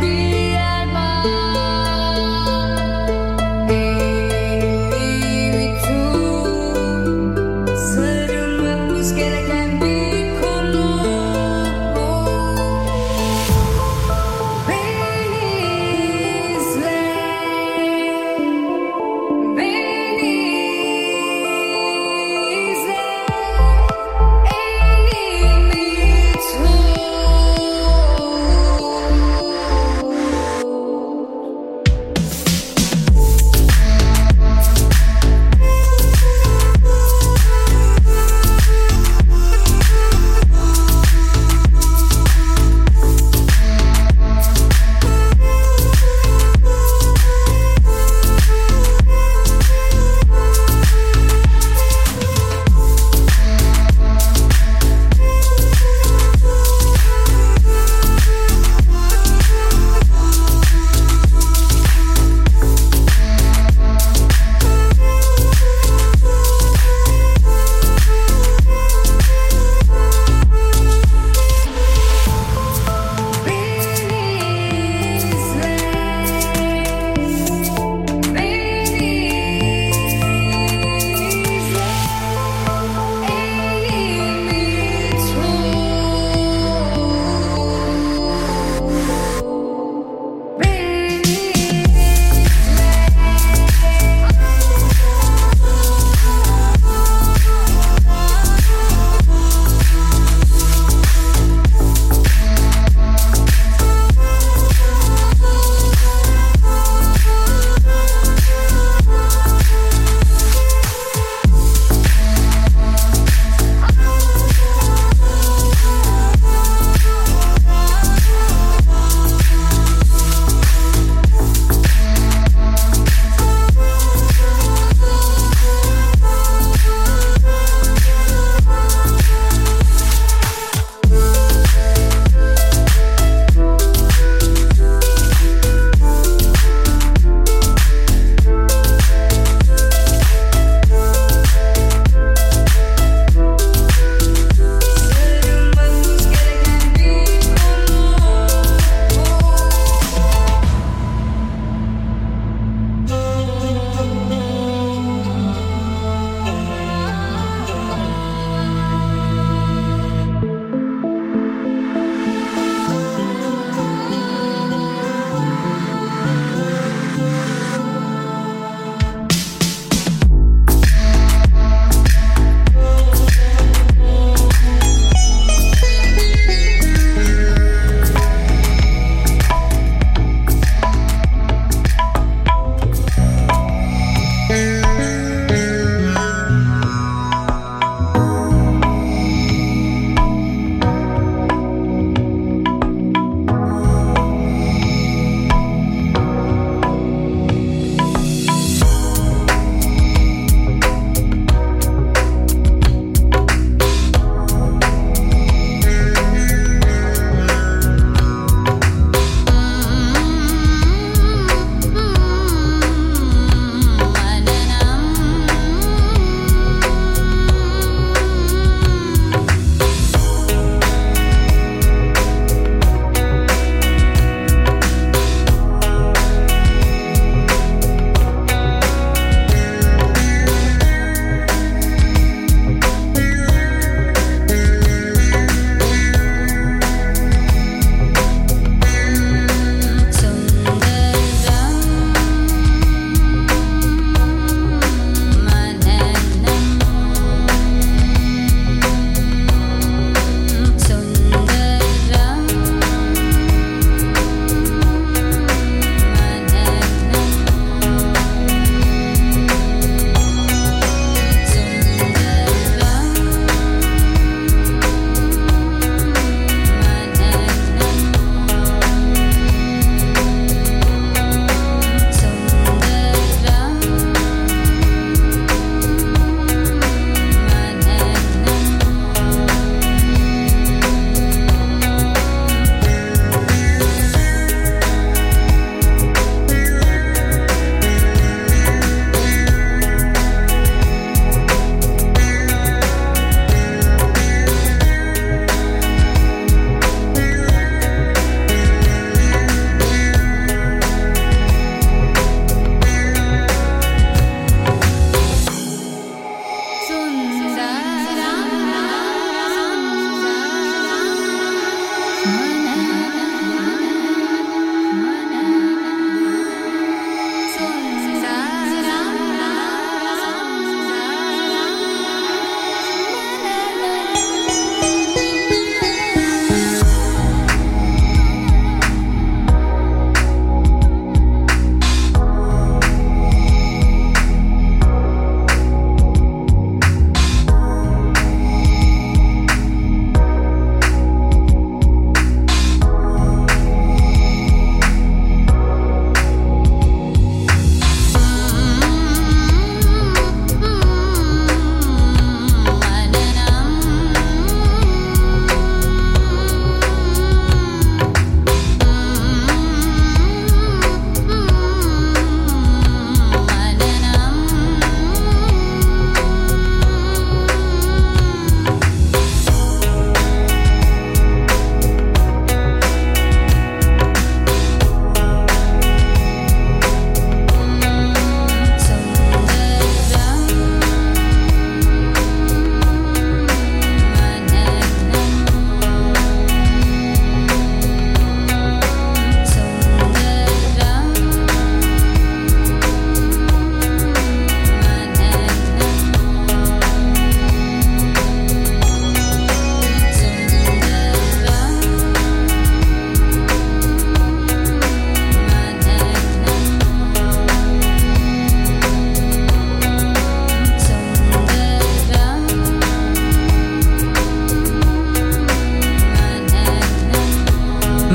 Be at my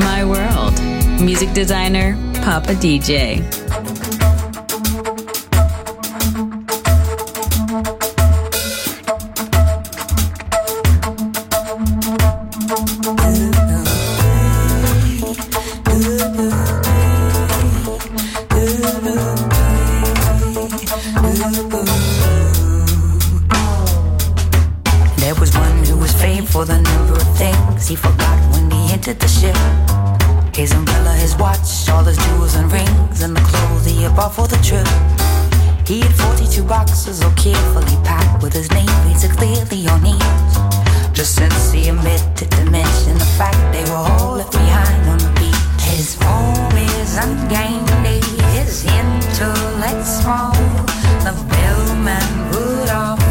My World, music designer, Papa DJ. Small, the bellman would often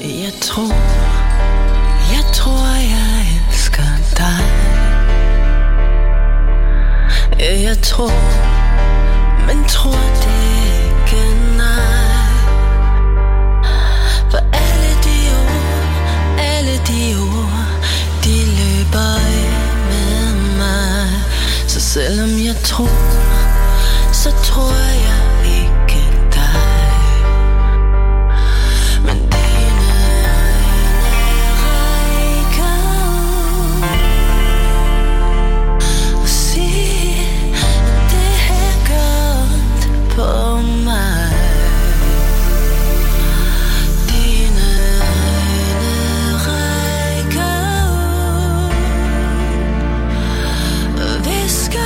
Jeg tror jeg elsker dig. Jeg tror, men tror det ikke, nej. For alle de ord, alle de ord, de løber med mig. Så selvom jeg tror, så tror jeg ikke dig. Men dine øjne rækker og siger, det her gør ondt på mig. Dine øjne rækker og visker,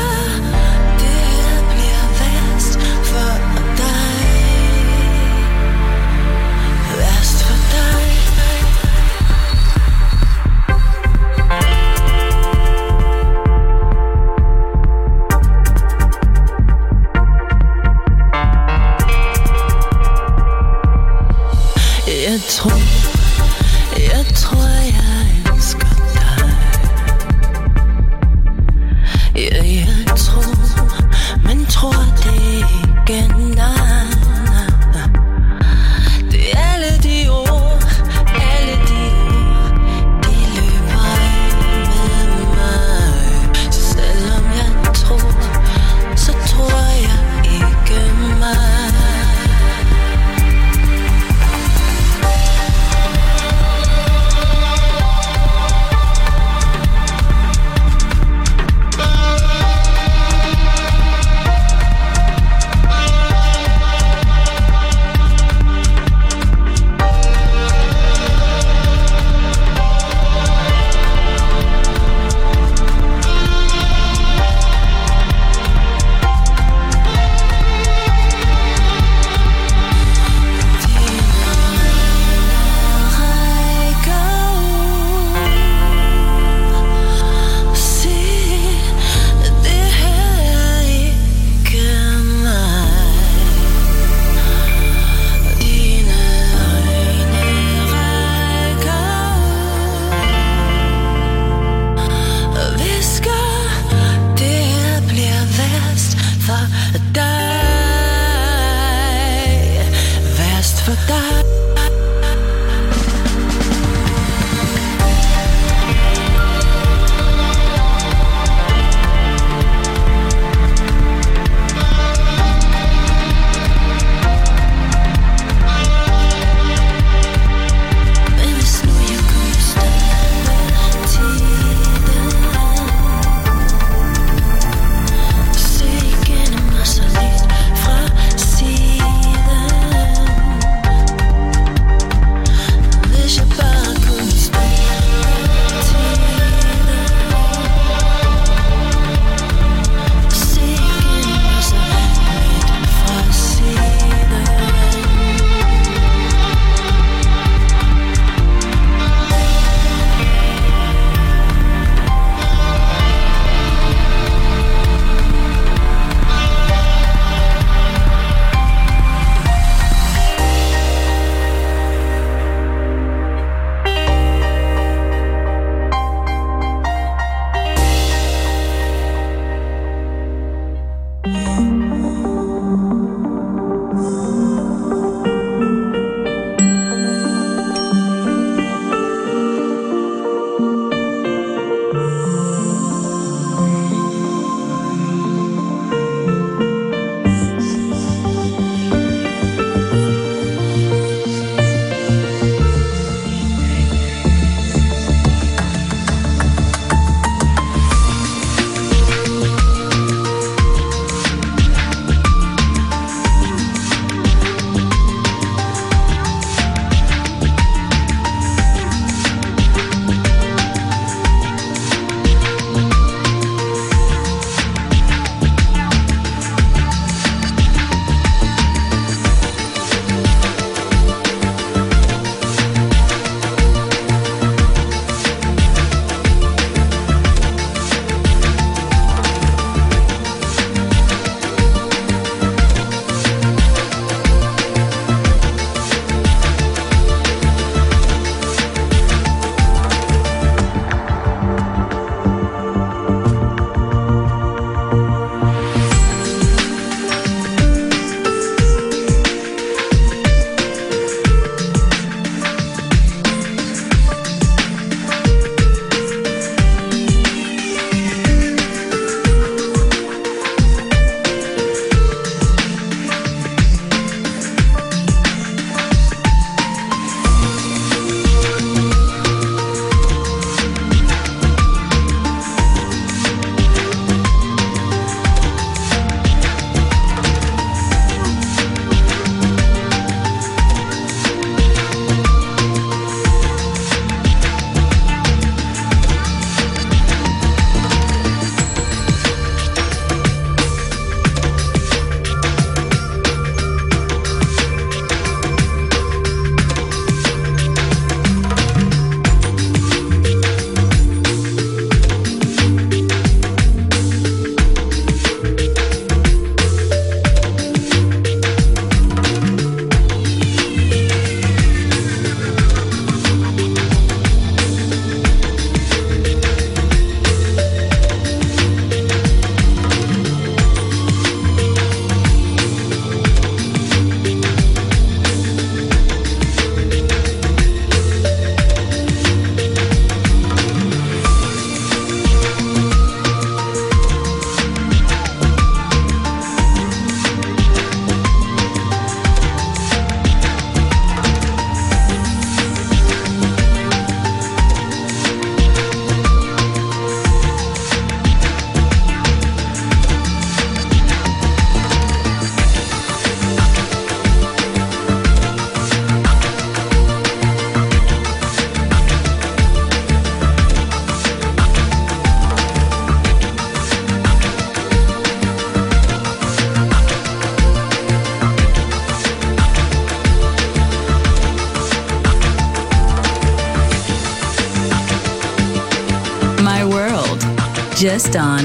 Just on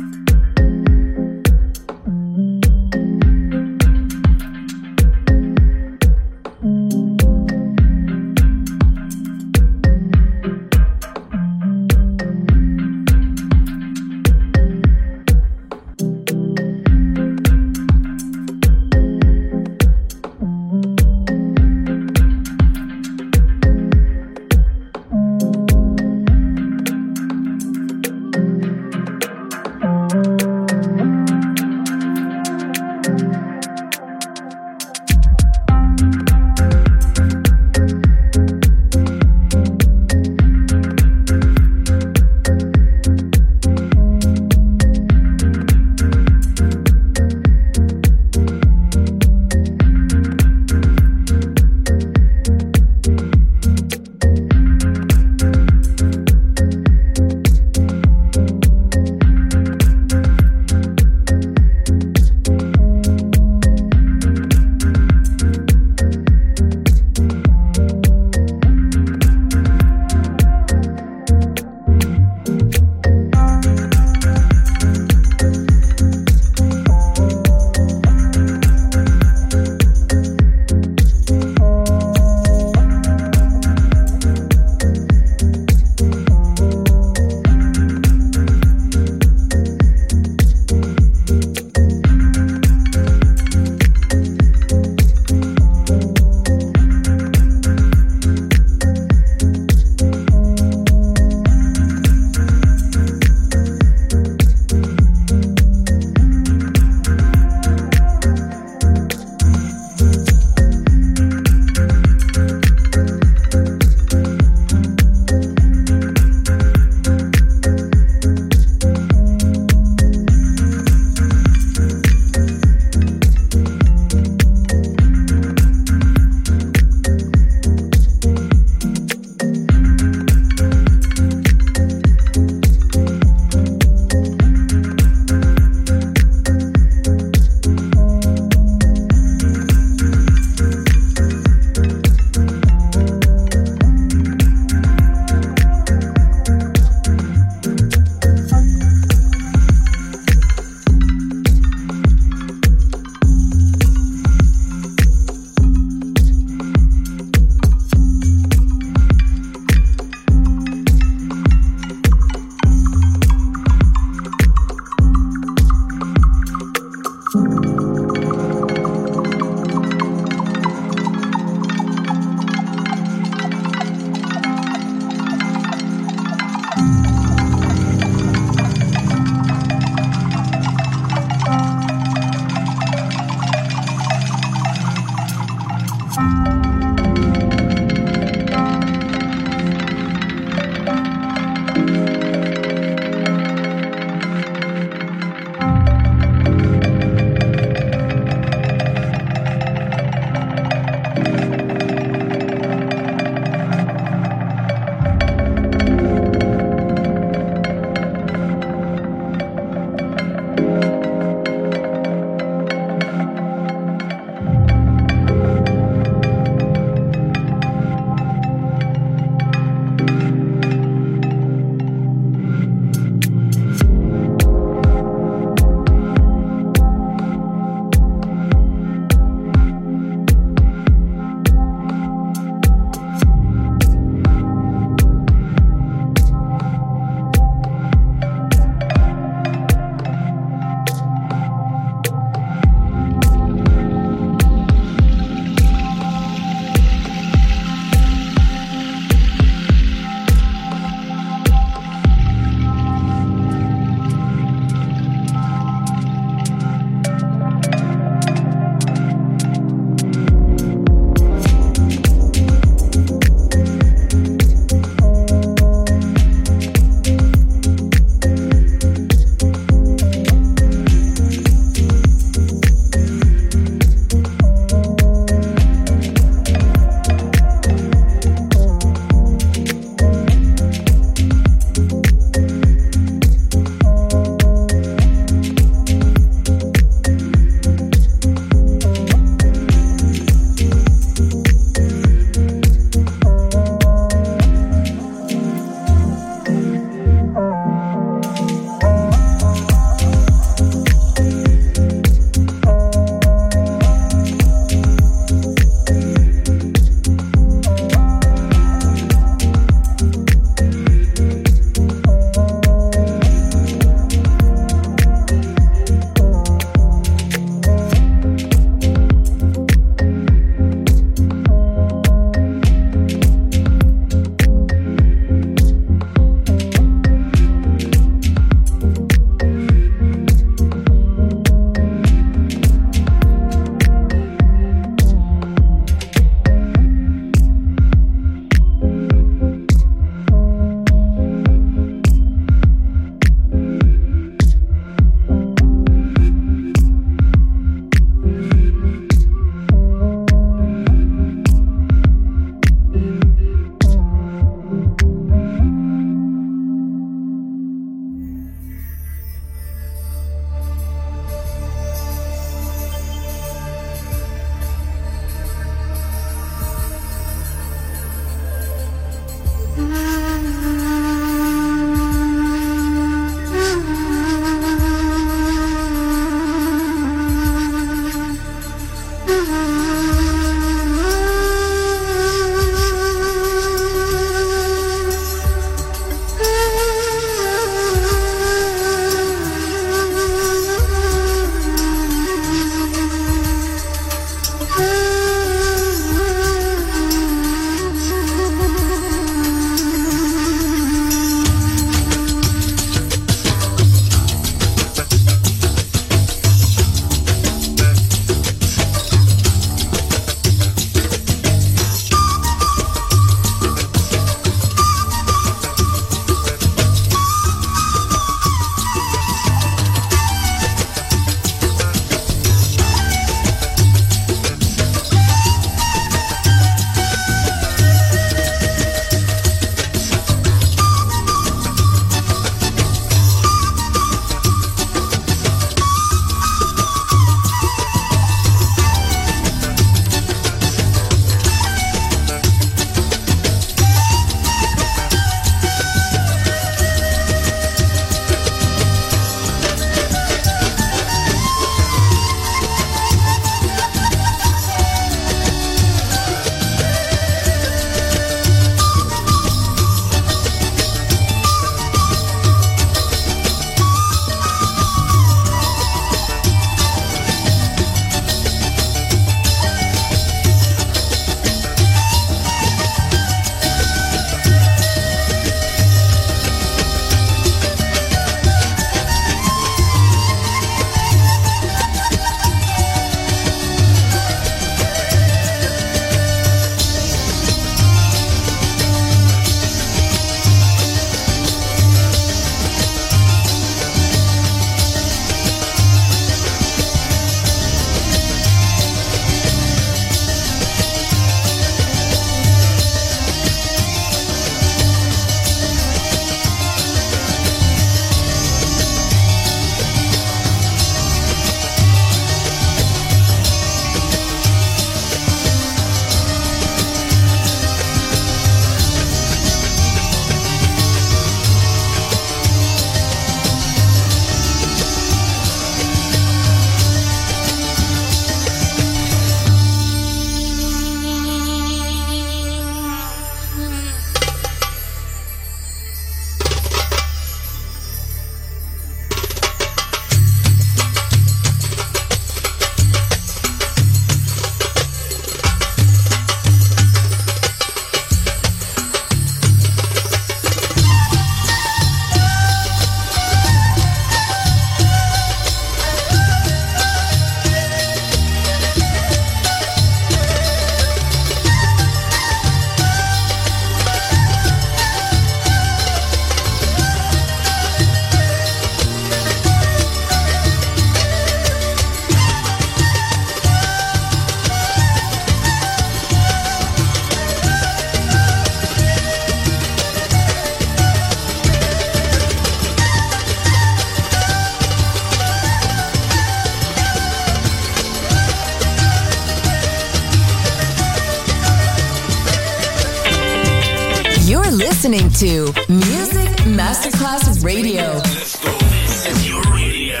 You're listening to Music Masterclass Radio. Let's go. This is your radio.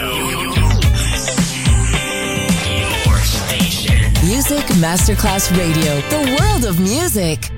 Your station. Music Masterclass Radio. The world of music.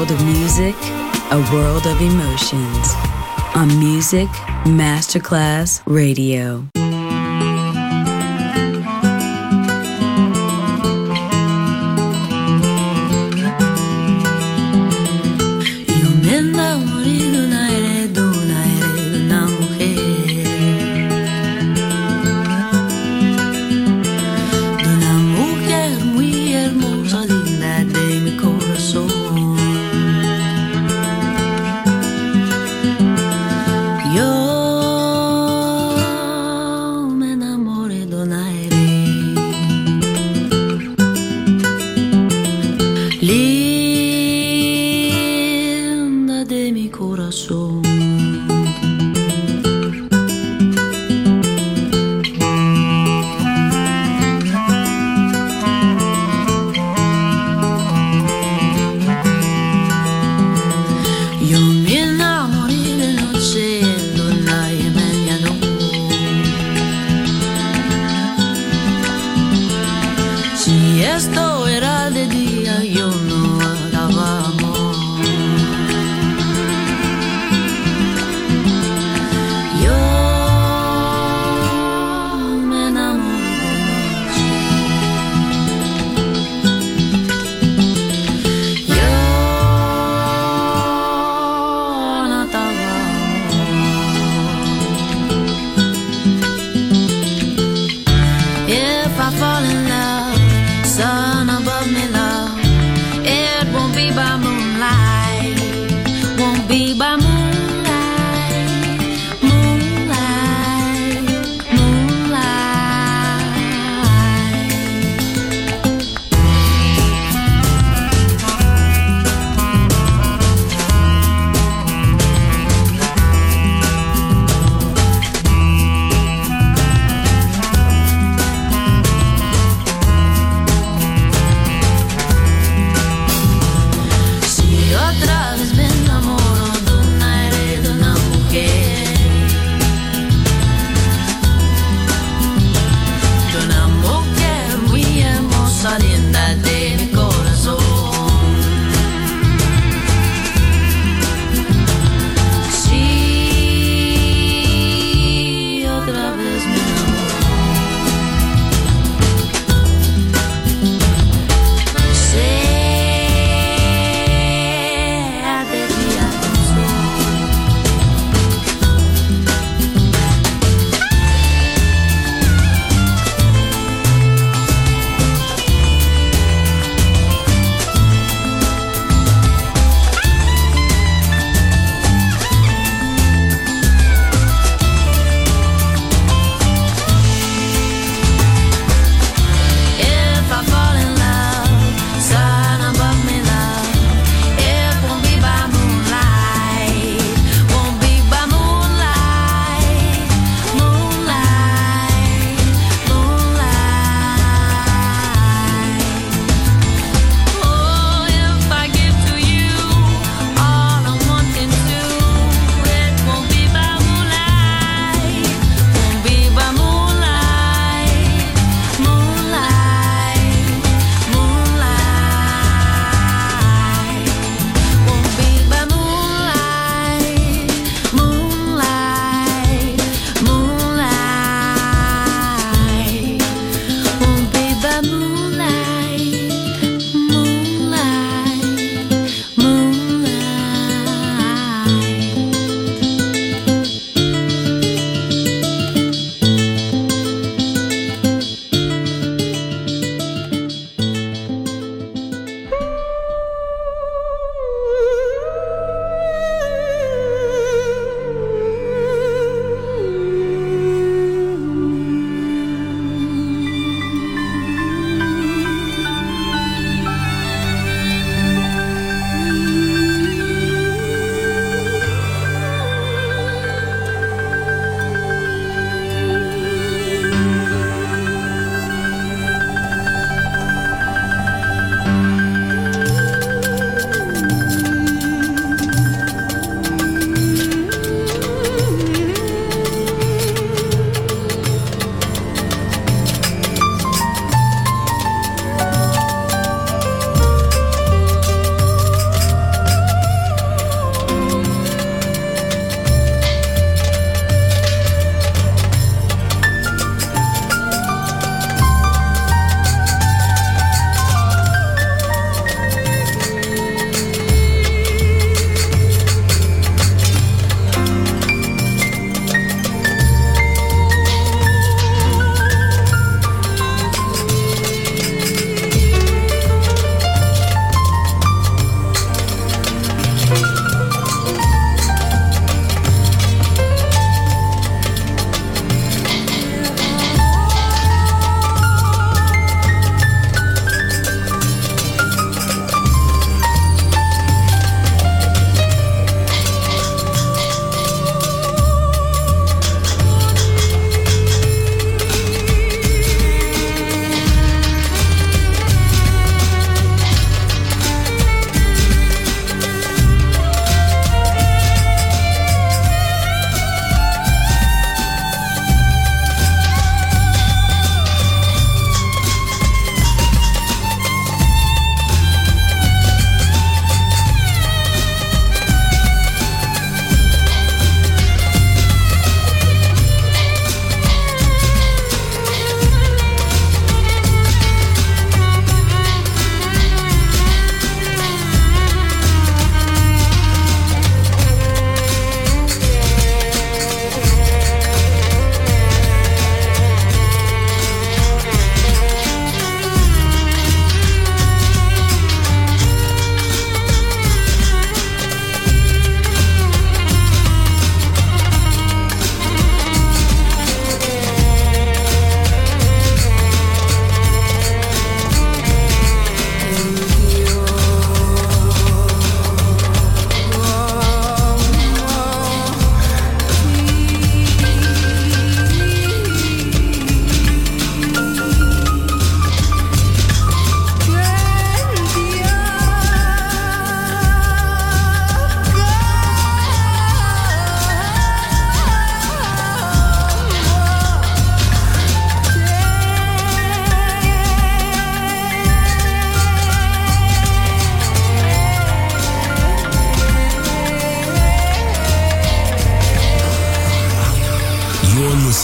world of music, a world of emotions. On Music Masterclass Radio. If I fall in love, son of a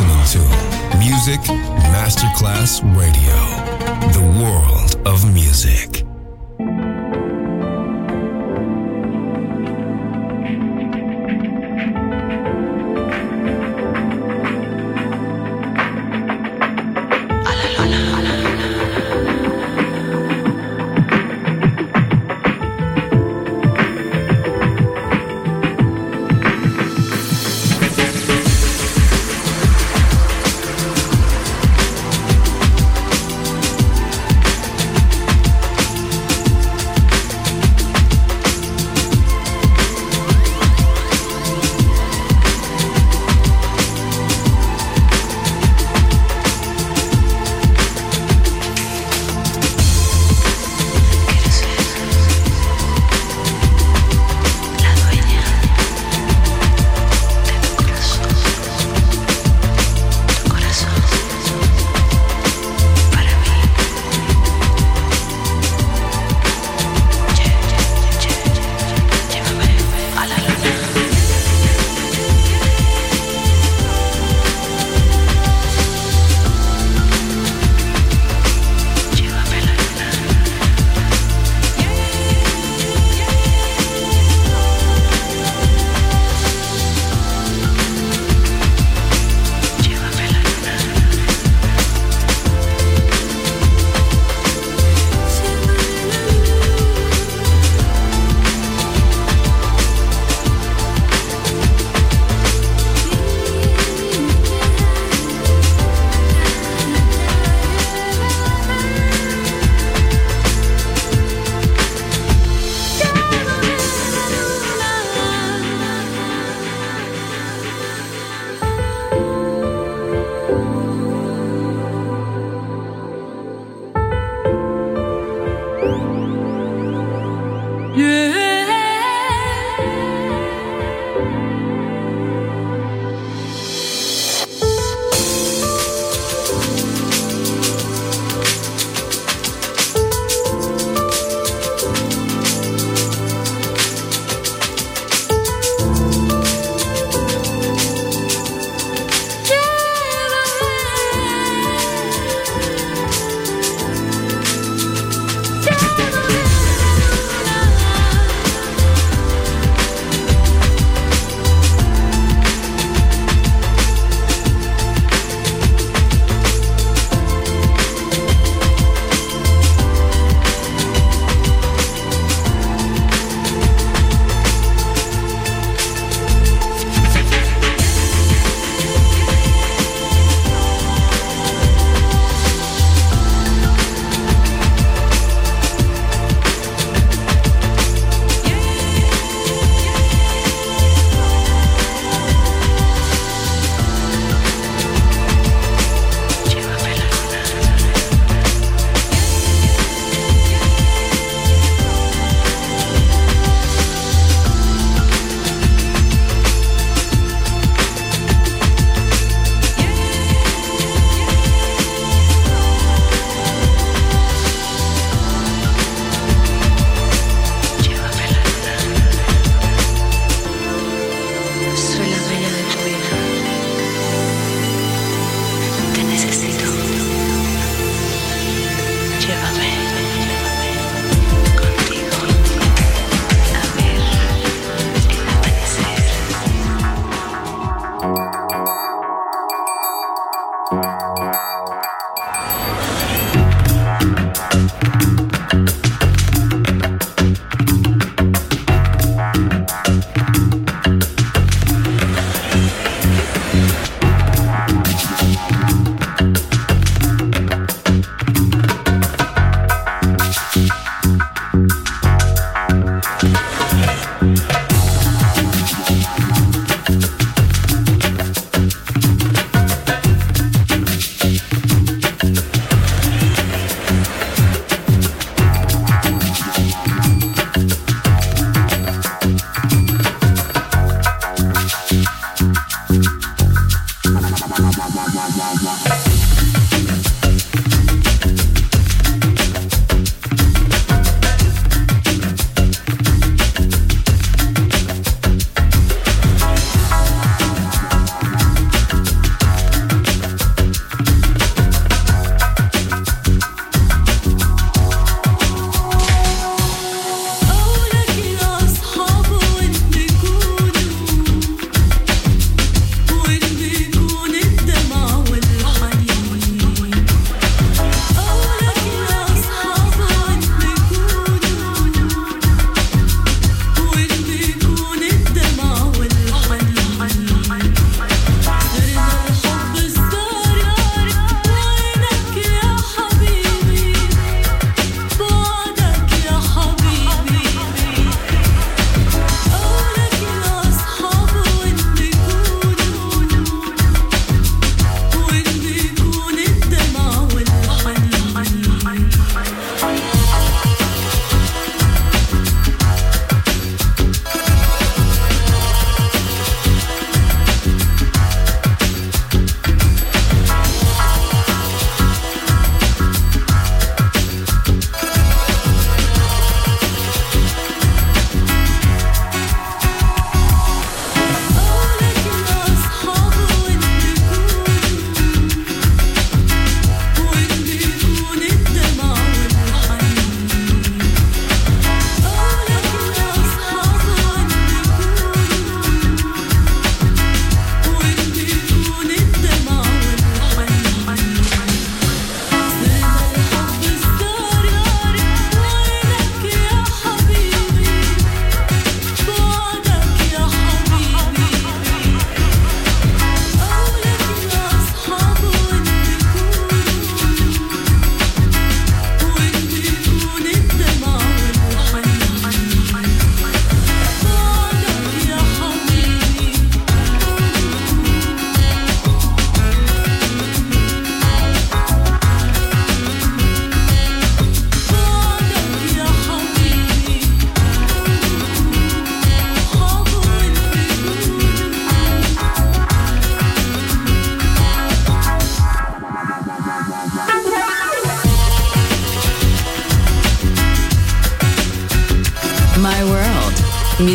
listening to Music Masterclass Radio, the world of music. My World,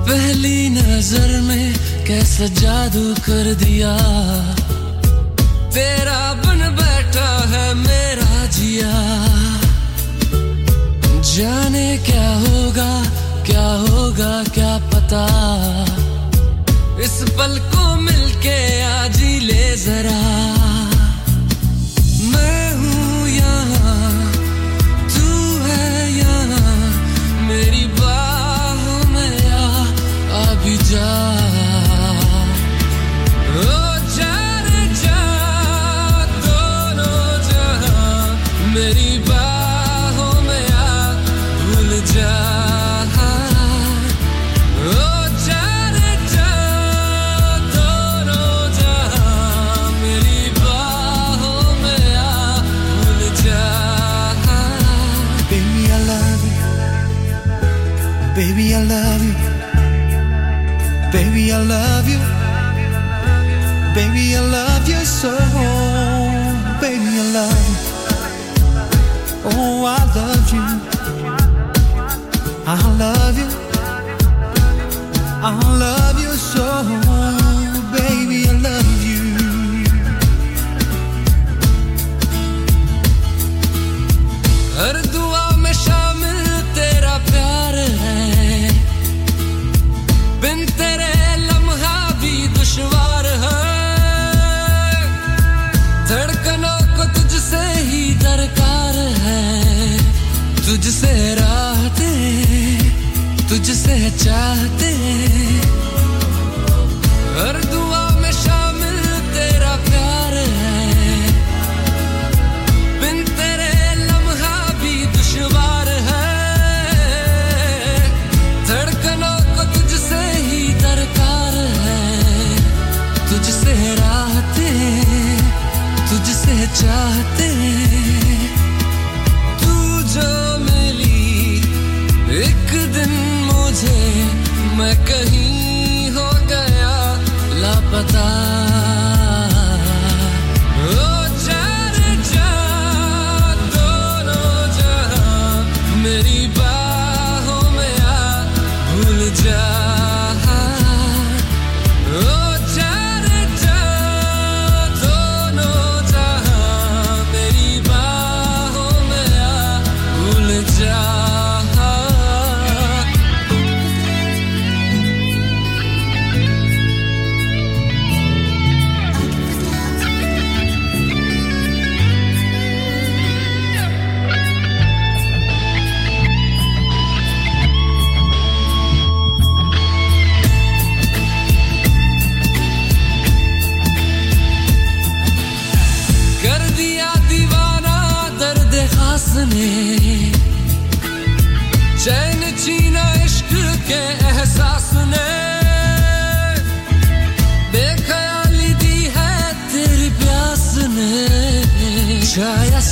पहली नजर में कैसा जादू कर दिया तेरा बन बैठा है मेरा जिया जाने क्या होगा क्या पता इस पल को मिलके आज ही ले जरा मैं हूँ यहाँ तू है यहाँ मेरी बाहों में आ भी जा ओ जान जा दोनों जहाँ मेरी Baby, I love you. Baby, I love you. Baby, I love you so. Baby, I love you. Oh, I love you. I love you. I love you so. Baby, I love you. Har dua mein shamil tera pyar hai. बिन तेरे लम्हा भी दुश्वार है धड़कनों को तुझसे ही दरकार है तुझसे राहते तुझसे चाहते हर दुआ में शामिल तेरा प्यार है बिन तेरे लम्हा भी दुश्वार है धड़कनों तुझसे ही दरकार है तुझसे राहते तुझसे चाहते तू जो मिली एक दिन मुझे मैं कहीं हो गया लापता ओ जान जा दोनों जहां मेरी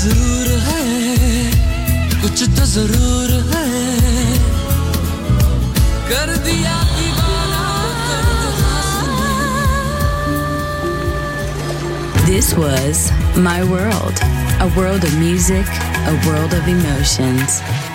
जरूर है, कुछ तो जरूर है, कर दिया दीवाना दर्द। This was My World, a world of music, a world of emotions.